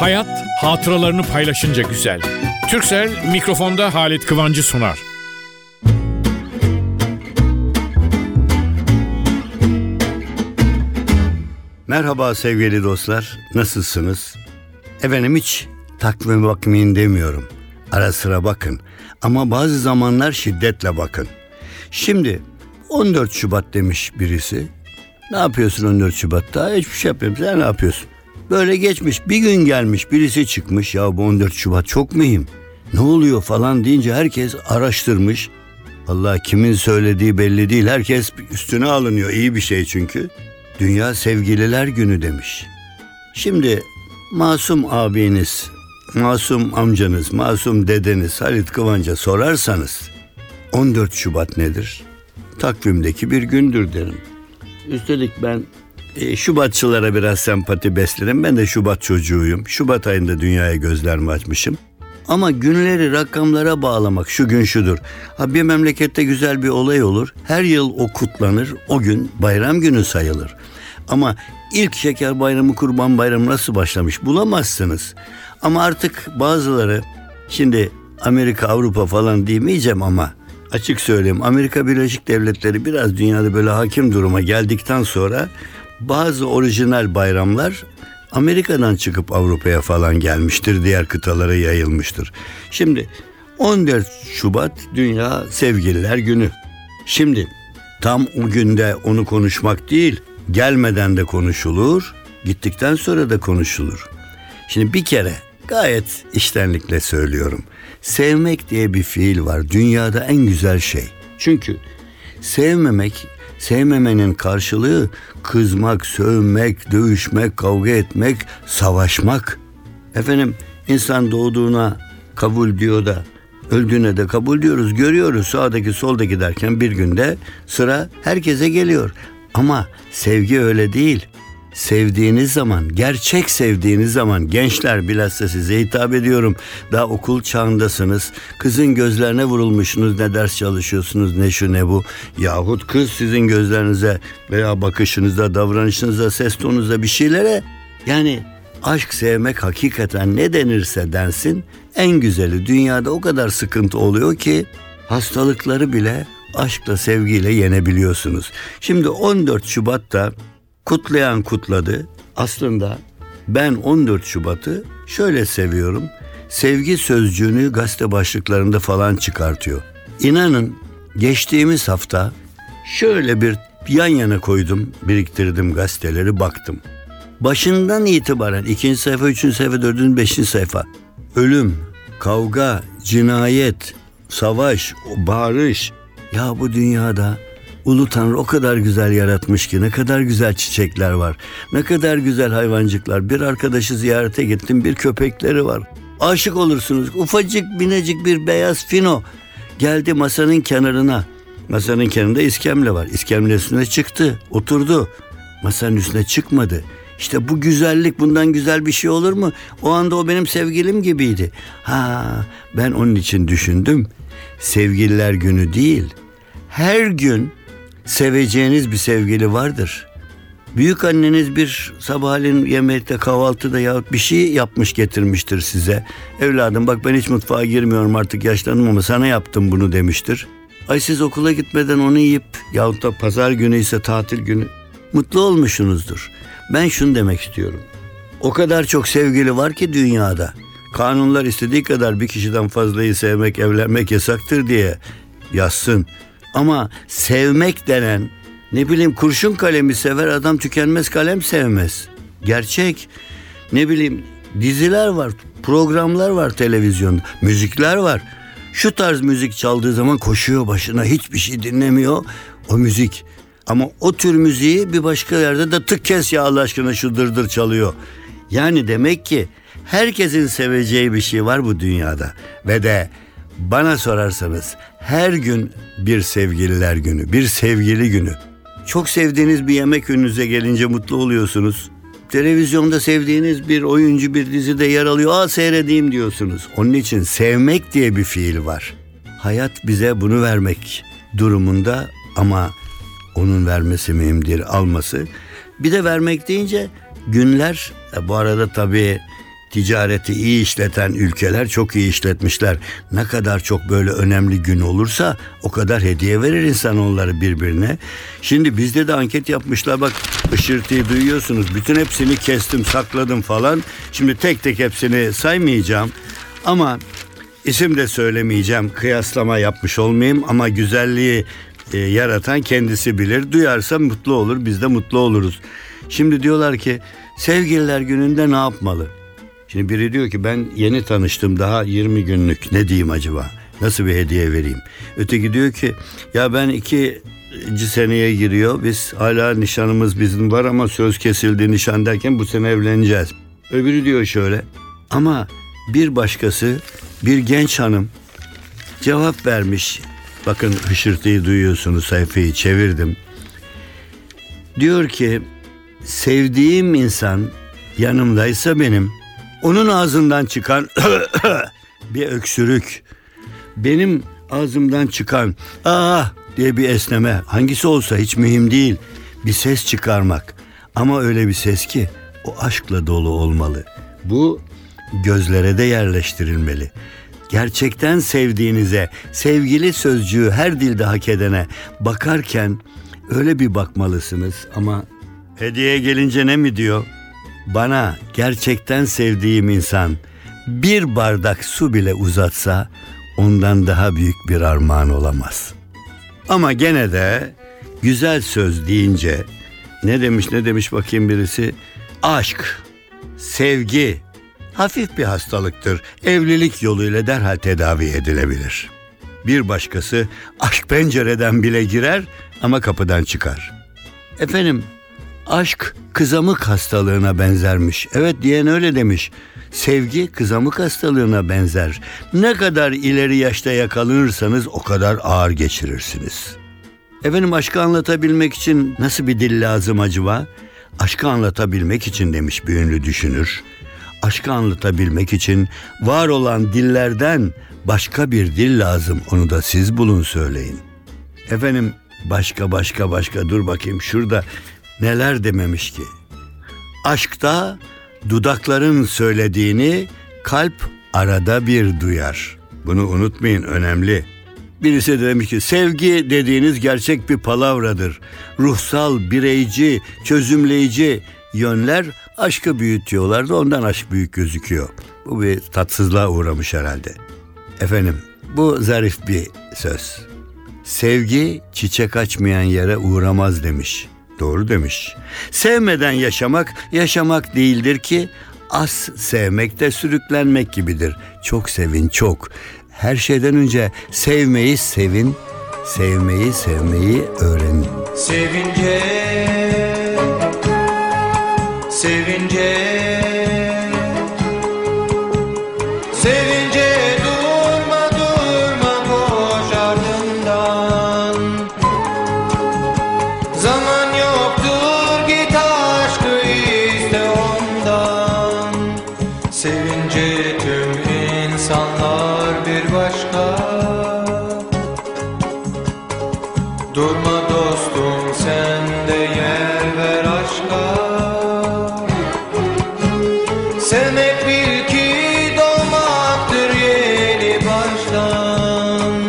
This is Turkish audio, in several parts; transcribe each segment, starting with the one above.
Hayat hatıralarını paylaşınca güzel. Türkcell mikrofonda Halit Kıvancı sunar. Merhaba sevgili dostlar, nasılsınız? Efendim hiç takvime bakmayın demiyorum. Ara sıra bakın ama bazı zamanlar şiddetle bakın. Şimdi 14 Şubat demiş birisi. Ne yapıyorsun 14 Şubat'ta? Hiçbir şey yapmıyorum. Sen ne yapıyorsun? Böyle geçmiş bir gün gelmiş birisi çıkmış. Ya bu 14 Şubat çok mühim. Ne oluyor falan deyince herkes araştırmış. Vallahi kimin söylediği belli değil. Herkes üstüne alınıyor. İyi bir şey çünkü. Dünya Sevgililer Günü demiş. Şimdi masum abiniz, masum amcanız, masum dedeniz Halit Kıvanç'a sorarsanız 14 Şubat nedir? Takvimdeki bir gündür derim. Üstelik ben Şubatçılara biraz sempati beslerim. Ben de Şubat çocuğuyum. Şubat ayında dünyaya gözlerimi açmışım. Ama günleri rakamlara bağlamak şu gün şudur. Ha, bir memlekette güzel bir olay olur. Her yıl o kutlanır. O gün bayram günü sayılır. Ama ilk şeker bayramı, kurban bayramı nasıl başlamış bulamazsınız. Ama artık bazıları, şimdi Amerika, Avrupa falan diyemeyeceğim ama açık söyleyeyim, Amerika Birleşik Devletleri biraz dünyada böyle hakim duruma geldikten sonra bazı orijinal bayramlar Amerika'dan çıkıp Avrupa'ya falan gelmiştir, diğer kıtalara yayılmıştır. Şimdi 14 Şubat Dünya Sevgililer Günü. Şimdi tam o günde onu konuşmak değil, gelmeden de konuşulur, gittikten sonra da konuşulur. Şimdi bir kere gayet içtenlikle söylüyorum. Sevmek diye bir fiil var. Dünyada en güzel şey. Çünkü sevmemek, sevmemenin karşılığı kızmak, sövmek, dövüşmek, kavga etmek, savaşmak. Efendim, insan doğduğuna kabul diyor da öldüğüne de kabul diyoruz. Görüyoruz sağdaki soldaki derken bir günde sıra herkese geliyor. Ama sevgi öyle değil. Sevdiğiniz zaman, gerçek sevdiğiniz zaman, gençler bilhassa size hitap ediyorum. Daha okul çağındasınız. Kızın gözlerine vurulmuşsunuz. Ne ders çalışıyorsunuz, ne şu ne bu. Yahut kız sizin gözlerinize veya bakışınıza, davranışınıza, ses tonunuza, bir şeylere. Yani aşk, sevmek hakikaten ne denirse densin en güzeli. Dünyada o kadar sıkıntı oluyor ki hastalıkları bile aşkla, sevgiyle yenebiliyorsunuz. Şimdi 14 Şubat'ta kutlayan kutladı. Aslında ben 14 Şubat'ı şöyle seviyorum. Sevgi sözcüğünü gazete başlıklarında falan çıkartıyor. İnanın geçtiğimiz hafta şöyle bir yan yana koydum, biriktirdim gazeteleri, baktım. Başından itibaren 2. sayfa, 3. sayfa, 4. 5. sayfa. Ölüm, kavga, cinayet, savaş, barış. Ya bu dünyada Ulu Tanrı o kadar güzel yaratmış ki, ne kadar güzel çiçekler var, ne kadar güzel hayvancıklar. Bir arkadaşı ziyarete gittim, bir köpekleri var. Aşık olursunuz, ufacık binecik bir beyaz fino geldi masanın kenarına. Masanın kenarında iskemle var, iskemle üstüne çıktı, oturdu, masanın üstüne çıkmadı. İşte bu güzellik, bundan güzel bir şey olur mu? O anda o benim sevgilim gibiydi. Ben onun için düşündüm, sevgililer günü değil, her gün seveceğiniz bir sevgili vardır. Büyük anneniz bir sabahleyin yemekte, kahvaltıda yahut bir şey yapmış getirmiştir size. Evladım bak ben hiç mutfağa girmiyorum artık, yaşlandım ama sana yaptım bunu demiştir. Ay siz okula gitmeden onu yiyip yahut da pazar günü ise tatil günü mutlu olmuşsunuzdur. Ben şunu demek istiyorum. O kadar çok sevgili var ki dünyada. Kanunlar istediği kadar bir kişiden fazlayı sevmek, evlenmek yasaktır diye yazsın. Ama sevmek denen, ne bileyim, kurşun kalemi sever adam tükenmez kalem sevmez. Gerçek. Ne bileyim, diziler var, programlar var televizyonda, müzikler var. Şu tarz müzik çaldığı zaman koşuyor başına, hiçbir şey dinlemiyor o müzik. Ama o tür müziği bir başka yerde de tık kes ya Allah aşkına şu dırdır çalıyor. Yani demek ki herkesin seveceği bir şey var bu dünyada. Ve de bana sorarsanız her gün bir sevgililer günü, bir sevgili günü. Çok sevdiğiniz bir yemek önünüze gelince mutlu oluyorsunuz. Televizyonda sevdiğiniz bir oyuncu bir dizide yer alıyor. Seyredeyim diyorsunuz. Onun için sevmek diye bir fiil var. Hayat bize bunu vermek durumunda ama onun vermesi mühimdir, alması. Bir de vermek deyince günler, bu arada tabii ticareti iyi işleten ülkeler çok iyi işletmişler. Ne kadar çok böyle önemli gün olursa o kadar hediye verir insan onları birbirine. Şimdi bizde de anket yapmışlar, bak ışırtıyı duyuyorsunuz. Bütün hepsini kestim, sakladım falan. Şimdi tek tek hepsini saymayacağım ama isim de söylemeyeceğim. Kıyaslama yapmış olmayayım ama güzelliği yaratan kendisi bilir. Duyarsa mutlu olur, biz de mutlu oluruz. Şimdi diyorlar ki sevgililer gününde ne yapmalı? Şimdi biri diyor ki ben yeni tanıştım, daha 20 günlük, ne diyeyim acaba? Nasıl bir hediye vereyim? Öteki diyor ki ya ben 2. seneye giriyor, biz hala nişanımız bizim var ama söz kesildi nişan derken bu sene evleneceğiz. Öbürü diyor şöyle, ama bir başkası, bir genç hanım cevap vermiş. Bakın hışırtıyı duyuyorsunuz, sayfayı çevirdim. Diyor ki sevdiğim insan yanımdaysa benim, onun ağzından çıkan bir öksürük, benim ağzımdan çıkan ah diye bir esneme, hangisi olsa hiç mühim değil, bir ses çıkarmak ama öyle bir ses ki o aşkla dolu olmalı. Bu gözlere de yerleştirilmeli. Gerçekten sevdiğinize, sevgili sözcüğü her dilde hak edene bakarken öyle bir bakmalısınız. Ama hediye gelince ne mi diyor? Bana gerçekten sevdiğim insan bir bardak su bile uzatsa ondan daha büyük bir armağan olamaz. Ama gene de güzel söz deyince ne demiş bakayım birisi? Aşk, sevgi hafif bir hastalıktır. Evlilik yoluyla derhal tedavi edilebilir. Bir başkası aşk pencereden bile girer ama kapıdan çıkar. Efendim, aşk kızamık hastalığına benzermiş. Evet, diyen öyle demiş. Sevgi kızamık hastalığına benzer. Ne kadar ileri yaşta yakalanırsanız o kadar ağır geçirirsiniz. Efendim, aşkı anlatabilmek için nasıl bir dil lazım acaba? Aşkı anlatabilmek için demiş bir ünlü düşünür, aşkı anlatabilmek için var olan dillerden başka bir dil lazım. Onu da siz bulun, söyleyin. Efendim başka dur bakayım şurada neler dememiş ki. Aşkta dudakların söylediğini kalp arada bir duyar. Bunu unutmayın, önemli. Birisi de demiş ki sevgi dediğiniz gerçek bir palavradır. Ruhsal, bireyci, çözümleyici yönler aşkı büyütüyorlar da ondan aşk büyük gözüküyor. Bu bir tatsızlığa uğramış herhalde. Efendim, bu zarif bir söz. Sevgi çiçek açmayan yere uğramaz demiş. Doğru demiş. Sevmeden yaşamak, yaşamak değildir ki, az sevmek de sürüklenmek gibidir. Çok sevin, çok. Her şeyden önce sevmeyi sevin, sevmeyi sevmeyi öğrenin. Sevince, sevince, sevince durma koş ardından. Zaman yoktur, git aşkı iste ondan. Sevince tüm insanlar bir başka. Durma dostum, sen de yer ver aşka. Sevmek bil ki doğmaktır yeni baştan.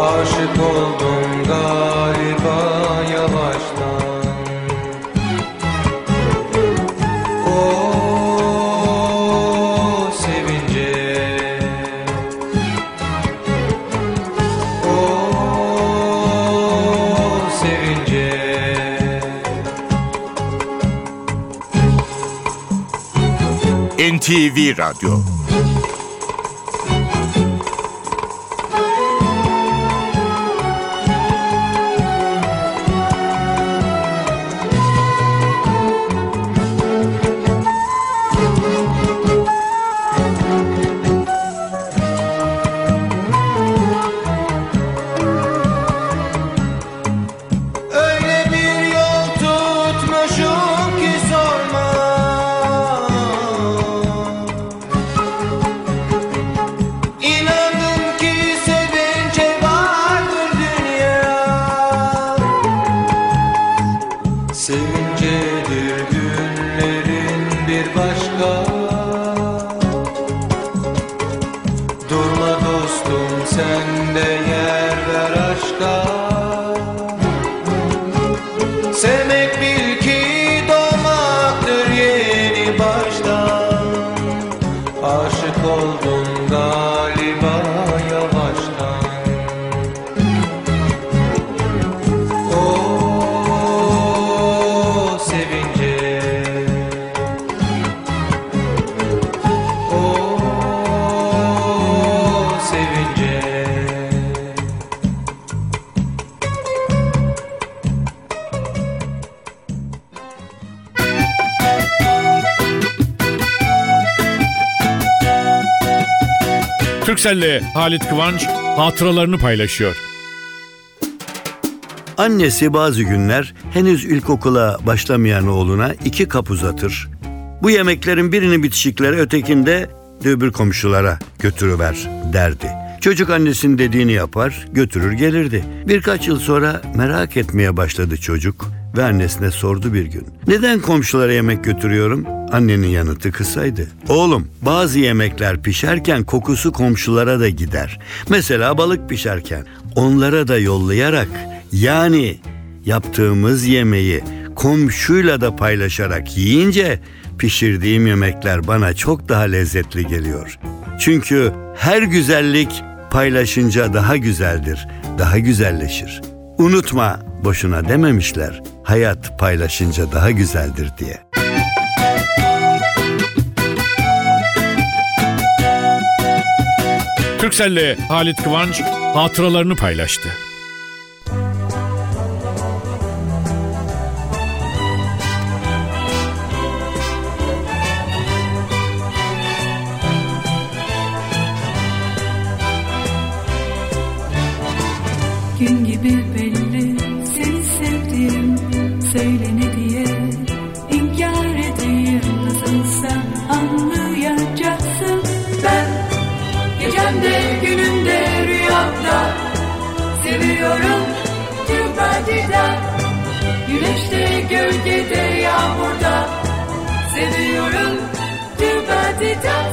Aşık oldum galiba yavaştan. Oh sevince, oh sevince. NTV Radyo. Türkcell'le Halit Kıvanç hatıralarını paylaşıyor. Annesi bazı günler henüz ilkokula başlamayan oğluna 2 kap uzatır. Bu yemeklerin birini bitişiklere, ötekini de öbür komşulara götürüver derdi. Çocuk annesinin dediğini yapar, götürür gelirdi. Birkaç yıl sonra merak etmeye başladı çocuk ve annesine sordu bir gün. Neden komşulara yemek götürüyorum? Annenin yanıtı kısaydı. Oğlum, bazı yemekler pişerken kokusu komşulara da gider. Mesela balık pişerken onlara da yollayarak, yani yaptığımız yemeği komşuyla da paylaşarak yiyince pişirdiğim yemekler bana çok daha lezzetli geliyor. Çünkü her güzellik paylaşınca daha güzeldir, daha güzelleşir. Unutma, boşuna dememişler, hayat paylaşınca daha güzeldir diye. Türkcell'le Halit Kıvanç hatıralarını paylaştı. Gün gibi belli seni sevdim, söyle ne diye inkar edeyim, nasıl sen anlayacaksın? Ben gecemde günümde rüyamda seviyorum tüm partiden, güneşte gölgede yağmurda seviyorum tüm partiden,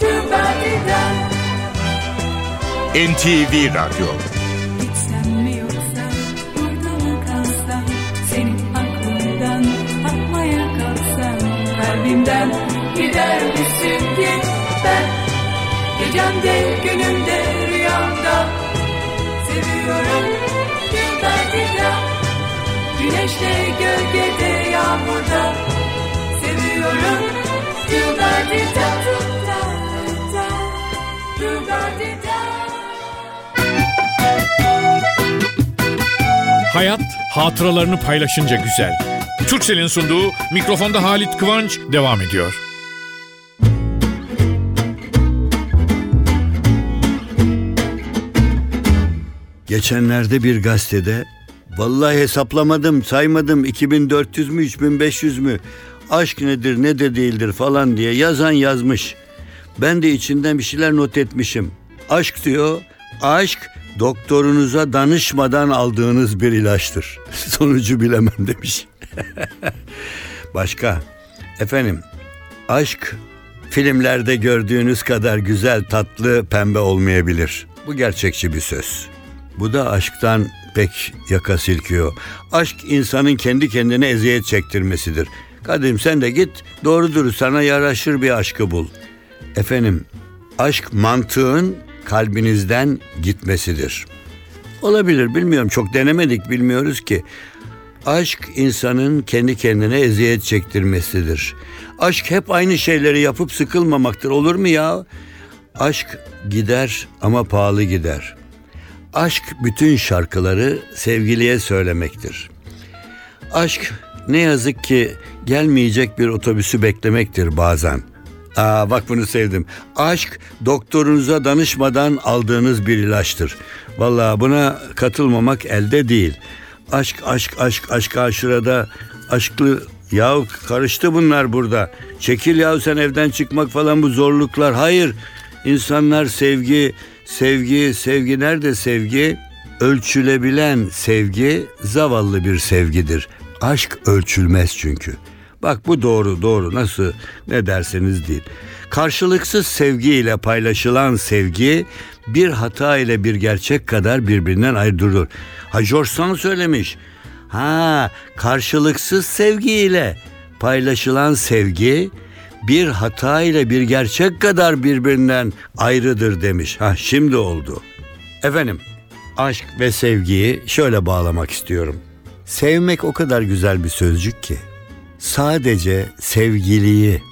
tüm partiden. NTV Radyo. Gitsen mi yoksa, burada mı kalsam, senin aklından atmaya kalsam, kalbimden gider misin git, ben gecemde günümde rüyamda seviyorum tüm partiden, güneşte gölgede yağmurda seviyorum tüm partiden, tüm partiden. Hayat hatıralarını paylaşınca güzel. Türkcell'in sunduğu Mikrofonda Halit Kıvanç devam ediyor. Geçenlerde bir gazetede, vallahi hesaplamadım, saymadım, 2400 mü 3500 mü, aşk nedir ne de değildir falan diye yazan yazmış. Ben de içinden bir şeyler not etmişim. Aşk diyor, aşk doktorunuza danışmadan aldığınız bir ilaçtır. Sonucu bilemem demiş. Başka. Efendim, aşk filmlerde gördüğünüz kadar güzel, tatlı, pembe olmayabilir. Bu gerçekçi bir söz. Bu da aşktan pek yaka silkiyor. Aşk insanın kendi kendine eziyet çektirmesidir. Kadim sen de git, doğrudur sana yaraşır bir aşkı bul. Efendim, aşk mantığın kalbinizden gitmesidir. Olabilir, bilmiyorum, çok denemedik, bilmiyoruz ki. Aşk insanın kendi kendine eziyet çektirmesidir. Aşk hep aynı şeyleri yapıp sıkılmamaktır, olur mu ya? Aşk gider ama pahalı gider. Aşk bütün şarkıları sevgiliye söylemektir. Aşk ne yazık ki gelmeyecek bir otobüsü beklemektir bazen. Aa, bak bunu sevdim. Aşk doktorunuza danışmadan aldığınız bir ilaçtır. Vallahi buna katılmamak elde değil. Aşk aşırada aşklı. Yahu karıştı bunlar burada. Çekil yahu sen evden çıkmak falan, bu zorluklar. Hayır, insanlar sevgi. Nerede sevgi? Ölçülebilen sevgi zavallı bir sevgidir. Aşk ölçülmez çünkü. Bak bu doğru, nasıl ne derseniz deyin. Karşılıksız sevgiyle paylaşılan sevgi bir hata ile bir gerçek kadar birbirinden ayrılır. George Sand söylemiş. Karşılıksız sevgiyle paylaşılan sevgi bir hata ile bir gerçek kadar birbirinden ayrıdır demiş. Şimdi oldu. Efendim, aşk ve sevgiyi şöyle bağlamak istiyorum. Sevmek o kadar güzel bir sözcük ki. Sadece sevgiliyi,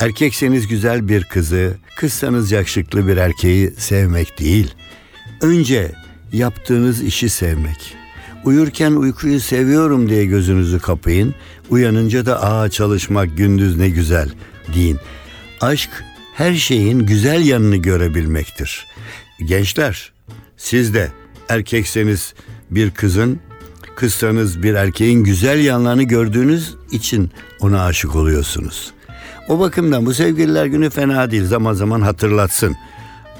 erkekseniz güzel bir kızı, kızsanız yakışıklı bir erkeği sevmek değil. Önce yaptığınız işi sevmek. Uyurken uykuyu seviyorum diye gözünüzü kapayın. Uyanınca da çalışmak gündüz ne güzel deyin. Aşk her şeyin güzel yanını görebilmektir. Gençler, siz de erkekseniz bir kızın, kızsanız bir erkeğin güzel yanlarını gördüğünüz için ona aşık oluyorsunuz. O bakımdan bu Sevgililer Günü fena değil, zaman zaman hatırlatsın.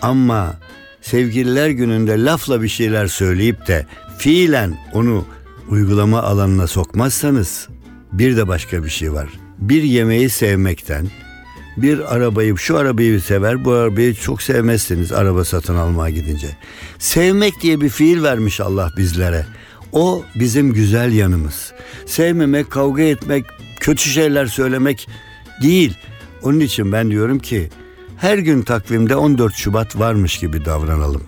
Ama Sevgililer Günü'nde lafla bir şeyler söyleyip de fiilen onu uygulama alanına sokmazsanız, bir de başka bir şey var. Bir yemeği sevmekten, bir arabayı, şu arabayı sever, bu arabayı çok sevmezsiniz araba satın almaya gidince. Sevmek diye bir fiil vermiş Allah bizlere. O bizim güzel yanımız. Sevmemek, kavga etmek, kötü şeyler söylemek değil. Onun için ben diyorum ki her gün takvimde 14 Şubat varmış gibi davranalım.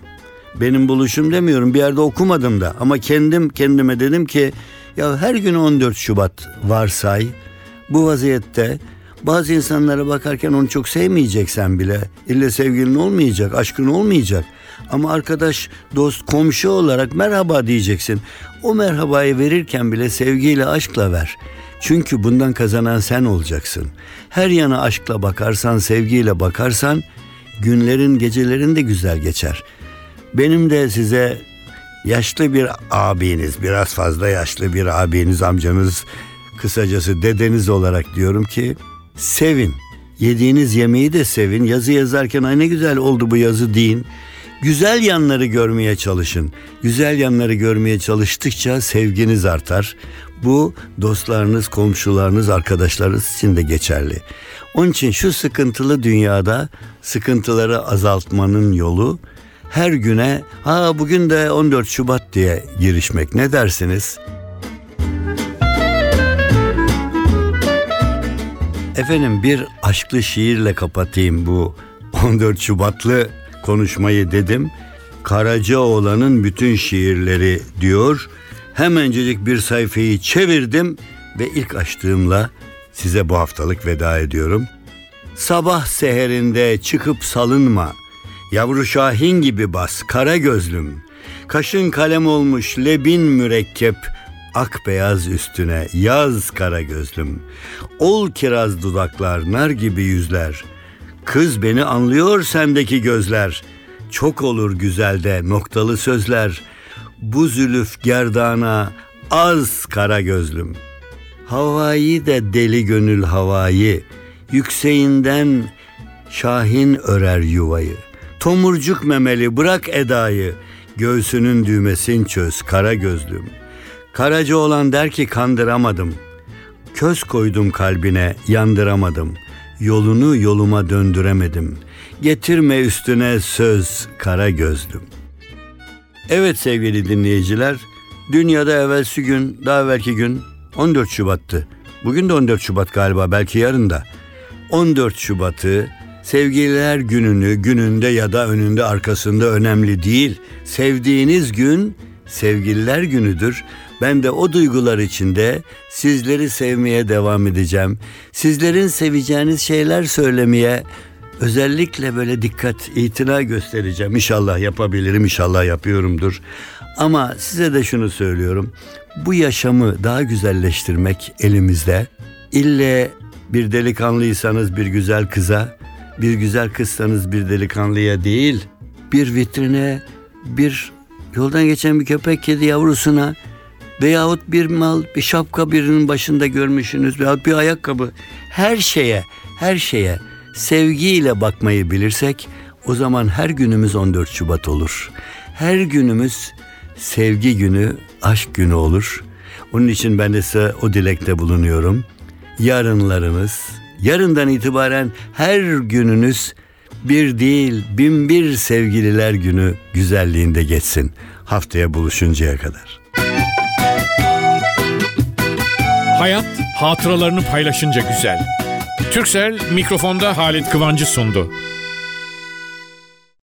Benim buluşum demiyorum, bir yerde okumadım da, ama kendim kendime dedim ki ya her gün 14 Şubat varsay. Bu vaziyette bazı insanlara bakarken onu çok sevmeyeceksen bile, illa sevgilin olmayacak, aşkın olmayacak, ama arkadaş, dost, komşu olarak merhaba diyeceksin. O merhabayı verirken bile sevgiyle, aşkla ver. Çünkü bundan kazanan sen olacaksın. Her yana aşkla bakarsan, sevgiyle bakarsan günlerin, gecelerin de güzel geçer. Benim de size yaşlı bir abiniz, biraz fazla yaşlı bir abiniz, amcanız, kısacası dedeniz olarak diyorum ki sevin. Yediğiniz yemeği de sevin. Yazı yazarken ay ne güzel oldu bu yazı deyin. Güzel yanları görmeye çalışın. Güzel yanları görmeye çalıştıkça sevginiz artar. Bu dostlarınız, komşularınız, arkadaşlarınız için de geçerli. Onun için şu sıkıntılı dünyada sıkıntıları azaltmanın yolu her güne bugün de 14 Şubat diye girişmek. Ne dersiniz? Efendim, bir aşklı şiirle kapatayım bu 14 Şubatlı konuşmayı dedim. Karacaoğlan'ın bütün şiirleri diyor. Hemencecik bir sayfayı çevirdim ve ilk açtığımla size bu haftalık veda ediyorum. Sabah seherinde çıkıp salınma, yavru şahin gibi bas kara gözlüm. Kaşın kalem olmuş lebin mürekkep, ak beyaz üstüne yaz kara gözlüm. Ol kiraz dudaklar, nar gibi yüzler. Kız beni anlıyor sendeki gözler. Çok olur güzelde noktalı sözler. Bu zülüf gerdana az kara gözlüm. Havayı de deli gönül havayı. Yükseğinden şahin örer yuvayı. Tomurcuk memeli bırak edayı. Göğsünün düğmesin çöz kara gözlüm. Karacaoğlan der ki kandıramadım. Köz koydum kalbine yandıramadım. Yolunu yoluma döndüremedim. Getirme üstüne söz kara gözlüm. Evet sevgili dinleyiciler, dünyada daha evvelki gün 14 Şubat'tı. Bugün de 14 Şubat galiba, belki yarın da. 14 Şubat'ı, Sevgililer Günü'nü gününde ya da önünde arkasında önemli değil. Sevdiğiniz gün Sevgililer Günü'dür. Ben de o duygular içinde sizleri sevmeye devam edeceğim. Sizlerin seveceğiniz şeyler söylemeye özellikle böyle dikkat, itina göstereceğim. İnşallah yapabilirim, inşallah yapıyorumdur. Ama size de şunu söylüyorum. Bu yaşamı daha güzelleştirmek elimizde. İlle bir delikanlıysanız bir güzel kıza, bir güzel kızsanız bir delikanlıya değil, bir vitrine, bir yoldan geçen bir köpek kedi yavrusuna veyahut bir mal, bir şapka birinin başında görmüşsünüz veyahut bir ayakkabı, her şeye sevgiyle bakmayı bilirsek o zaman her günümüz 14 Şubat olur. Her günümüz sevgi günü, aşk günü olur. Onun için ben de size o dilekte bulunuyorum. Yarından itibaren her gününüz bir değil, 1001 Sevgililer Günü güzelliğinde geçsin. Haftaya buluşuncaya kadar. Hayat hatıralarını paylaşınca güzel. Türkcell mikrofonda Halit Kıvanç'ı sundu.